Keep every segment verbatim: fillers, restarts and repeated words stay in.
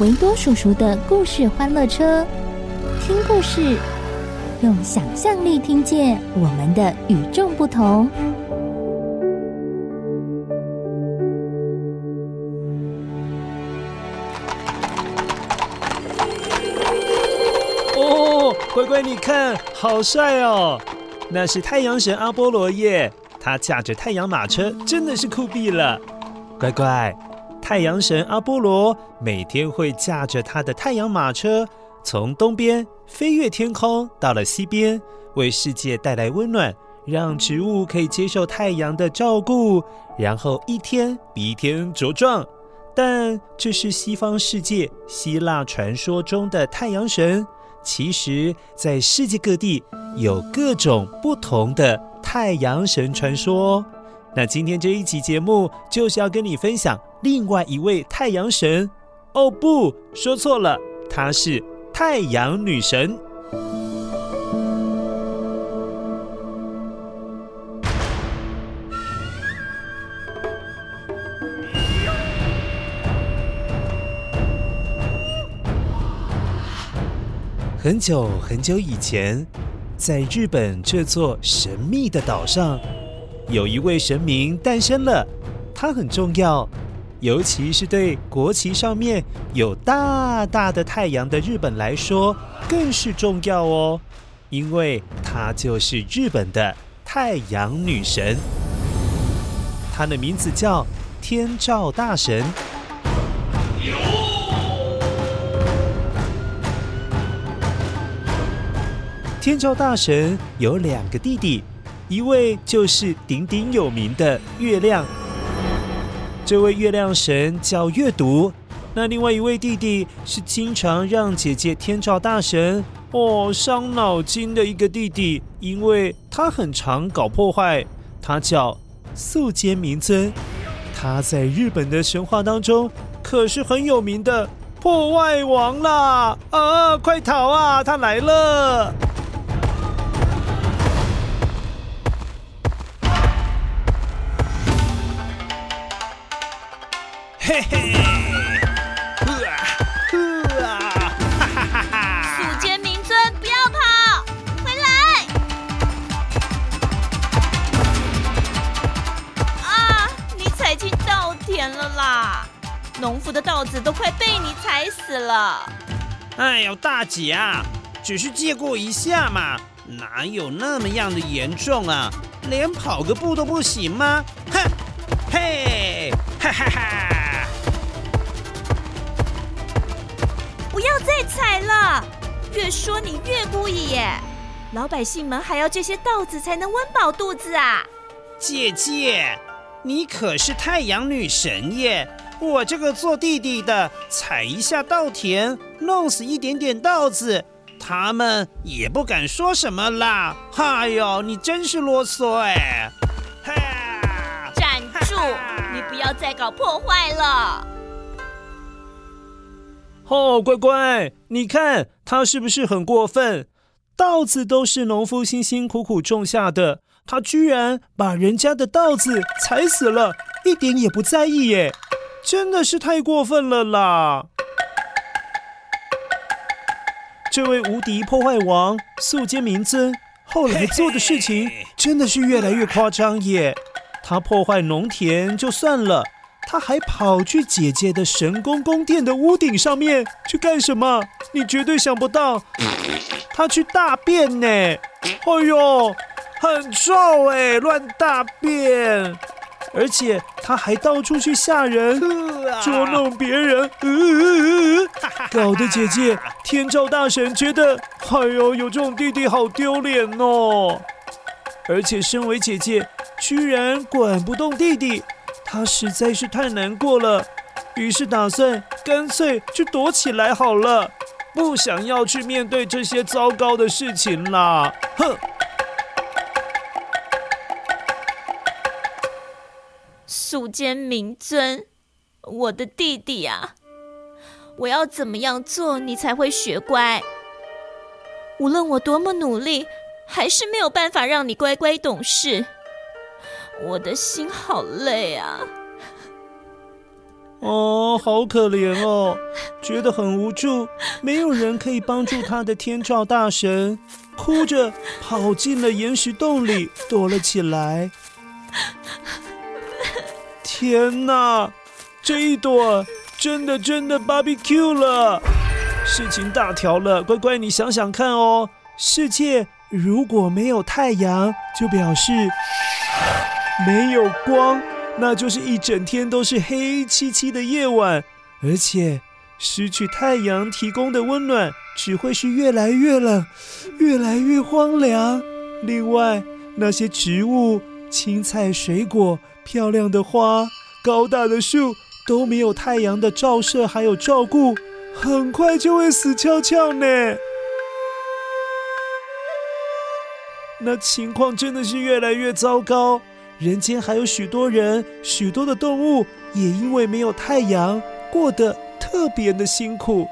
维多叔叔的故事欢乐车，听故事，用想象力听见我们的与众不同。哦，乖乖，你看，好帅哦！那是太阳神阿波罗耶。他驾着太阳马车，真的是酷毙了！乖乖，太阳神阿波罗每天会驾着他的太阳马车，从东边飞越天空，到了西边，为世界带来温暖，让植物可以接受太阳的照顾，然后一天比一天茁壮。但这是西方世界希腊传说中的太阳神，其实在世界各地有各种不同的太阳神传说哦。那今天这一集节目就是要跟你分享另外一位太阳神，哦不，说错了，她是太阳女神。很久很久以前，在日本这座神秘的岛上，有一位神明诞生了。他很重要，尤其是对国旗上面有大大的太阳的日本来说更是重要哦，因为他就是日本的太阳女神。她的名字叫天照大神。天照大神有两个弟弟，一位就是鼎鼎有名的月亮，这位月亮神叫月读。那另外一位弟弟是经常让姐姐天照大神哦伤脑筋的一个弟弟，因为他很常搞破坏，他叫宿间明尊。他在日本的神话当中可是很有名的破坏王啦！啊，快逃啊，他来了！嘿嘿，呵啊呵啊，哈哈哈哈！宿间明尊，不要跑，回来！啊，你踩进稻田了啦！农夫的稻子都快被你踩死了！哎呦，大姐啊，只是借过一下嘛，哪有那么样的严重啊？连跑个步都不行吗？哼，嘿，哈哈哈！不要再踩了，越说你越故意耶！老百姓们还要这些稻子才能温饱肚子啊！姐姐，你可是太阳女神耶！我这个做弟弟的，踩一下稻田，弄死一点点稻子，他们也不敢说什么啦！哎呦，你真是啰嗦哎！站住！你不要再搞破坏了！哦，乖乖，你看他是不是很过分？稻子都是农夫辛辛苦苦种下的，他居然把人家的稻子踩死了，一点也不在意耶，真的是太过分了啦！这位无敌破坏王宿间明尊后来做的事情真的是越来越夸张耶，他破坏农田就算了，他还跑去姐姐的神功宫殿的屋顶上面去干什么？你绝对想不到，他去大便呢！哎呦，很臭哎、欸，乱大便！而且他还到处去吓人，捉弄别人，呃、搞得姐姐天照大神觉得，哎呦，有这种弟弟好丢脸哦！而且身为姐姐，居然管不动弟弟。他实在是太难过了，于是打算干脆去躲起来好了，不想要去面对这些糟糕的事情啦。哼！蜀间明真，我的弟弟啊，我要怎么样做你才会学乖？无论我多么努力，还是没有办法让你乖乖懂事。我的心好累啊！哦，好可怜哦，觉得很无助，没有人可以帮助他的天照大神，哭着跑进了岩石洞里躲了起来。天哪，这一躲真的真的 B B Q 了！事情大条了，乖乖你想想看哦，世界如果没有太阳，就表示没有光，那就是一整天都是黑漆漆的夜晚，而且失去太阳提供的温暖，只会是越来越冷，越来越荒凉。另外，那些植物、青菜、水果、漂亮的花、高大的树，都没有太阳的照射还有照顾，很快就会死翘翘呢。那情况真的是越来越糟糕。人间还有许多人，许多的动物也因为没有太阳，过得特别的辛苦。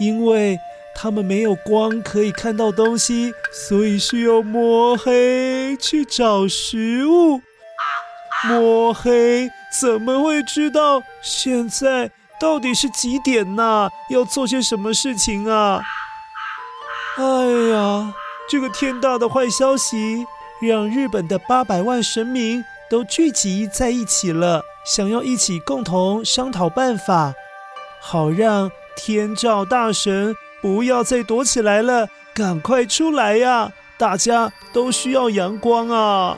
因为他们没有光可以看到东西，所以是用摸黑去找食物。摸黑怎么会知道现在到底是几点呐？要做些什么事情啊？哎呀，这个天大的坏消息！让日本的八百万神明都聚集在一起了，想要一起共同商讨办法，好让天照大神不要再躲起来了，赶快出来呀！大家都需要阳光啊！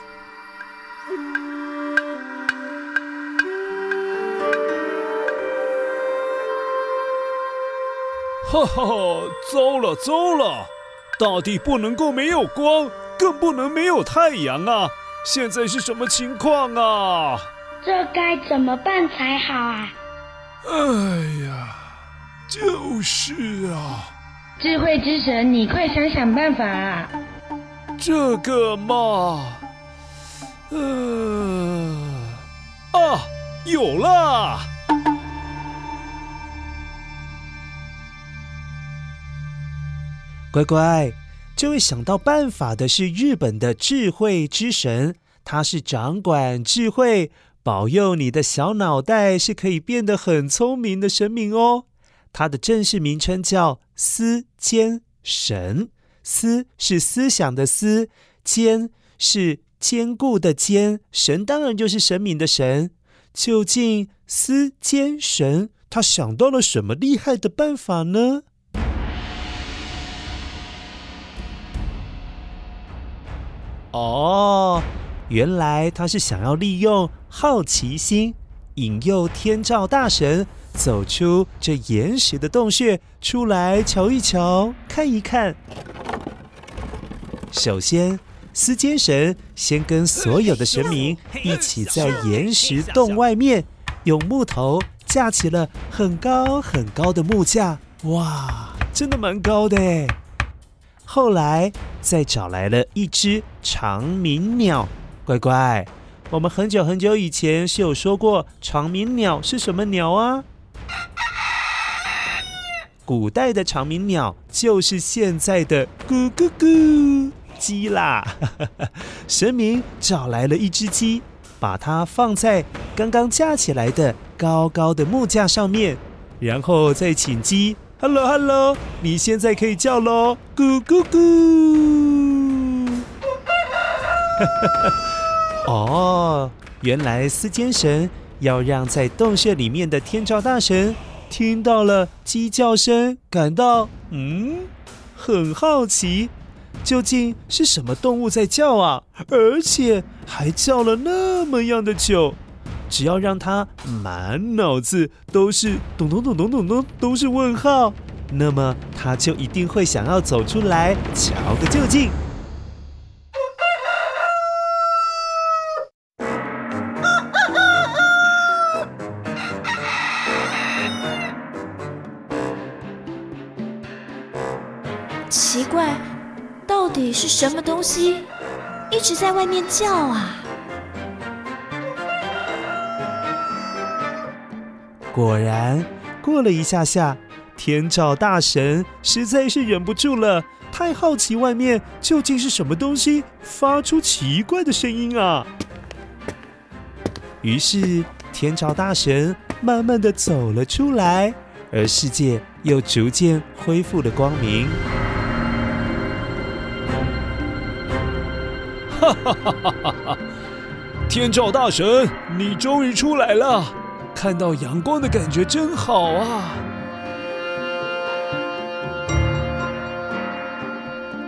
哈哈，糟了糟了，大地不能够没有光，更不能没有太阳啊！现在是什么情况啊？这该怎么办才好啊？哎呀，就是啊！智慧之神，你快想想办法啊！这个嘛，呃，啊，有啦！乖乖。这位想到办法的是日本的智慧之神，他是掌管智慧，保佑你的小脑袋是可以变得很聪明的神明哦。他的正式名称叫思坚神，思是思想的思，坚是坚固的坚，神当然就是神明的神。究竟思坚神他想到了什么厉害的办法呢？哦，原来他是想要利用好奇心，引诱天照大神走出这岩石的洞穴，出来瞧一瞧，看一看。首先，思坚神先跟所有的神明一起在岩石洞外面，用木头架起了很高很高的木架，哇，真的蛮高的耶。后来再找来了一只长鸣鸟，乖乖，我们很久很久以前是有说过长鸣鸟是什么鸟啊？古代的长鸣鸟就是现在的咕咕咕鸡啦。神明找来了一只鸡，把它放在刚刚架起来的高高的木架上面，然后再请鸡Hello Hello， 你现在可以叫咯，咕咕咕。哦，原来思坚神要让在洞穴里面的天照大神听到了鸡叫声，感到嗯很好奇，究竟是什么动物在叫啊？而且还叫了那么样的久，只要让他满脑子都是咚咚咚咚咚咚，都是问号，那么他就一定会想要走出来瞧个究竟。奇怪，到底是什么东西一直在外面叫啊？果然，过了一下下，天照大神实在是忍不住了，太好奇外面究竟是什么东西发出奇怪的声音啊！于是，天照大神慢慢地走了出来，而世界又逐渐恢复了光明。哈哈哈哈哈哈！天照大神，你终于出来了，看到阳光的感觉真好啊！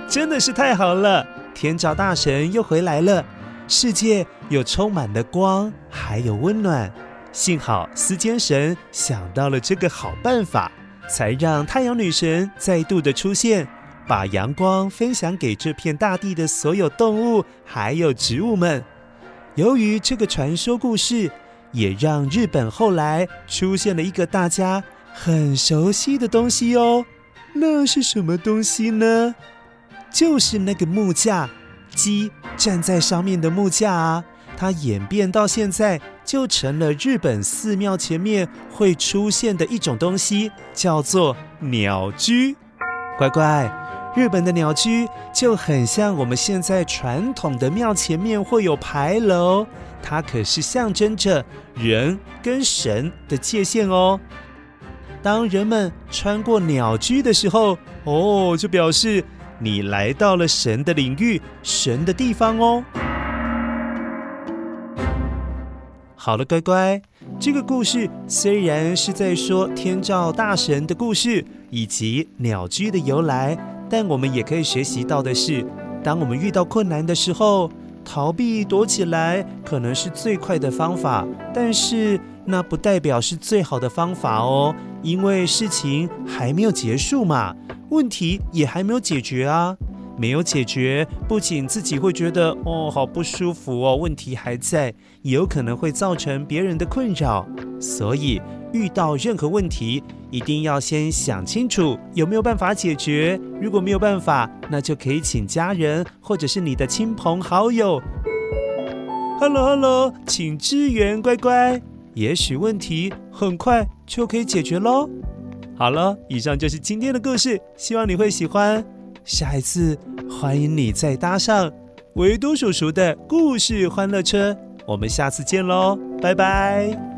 真的是太好了，天照大神又回来了，世界又充满了光，还有温暖。幸好司坚神想到了这个好办法，才让太阳女神再度的出现，把阳光分享给这片大地的所有动物还有植物们。由于这个传说故事，也让日本后来出现了一个大家很熟悉的东西哦。那是什么东西呢？就是那个木架，鸡站在上面的木架啊，它演变到现在就成了日本寺庙前面会出现的一种东西，叫做鸟居。乖乖，日本的鸟居就很像我们现在传统的庙前面会有牌楼，它可是象征着人跟神的界限哦。当人们穿过鸟居的时候，哦，就表示你来到了神的领域，神的地方哦。好了，乖乖，这个故事虽然是在说天照大神的故事以及鸟居的由来，但我们也可以学习到的是，当我们遇到困难的时候，逃避躲起来可能是最快的方法，但是那不代表是最好的方法哦，因为事情还没有结束嘛，问题也还没有解决啊，没有解决，不仅自己会觉得哦好不舒服哦，问题还在，也有可能会造成别人的困扰。所以遇到任何问题，一定要先想清楚有没有办法解决，如果没有办法，那就可以请家人或者是你的亲朋好友 Hello Hello 请支援乖乖，也许问题很快就可以解决咯。好了，以上就是今天的故事，希望你会喜欢。下一次欢迎你再搭上维多叔叔的故事欢乐车，我们下次见咯，拜拜。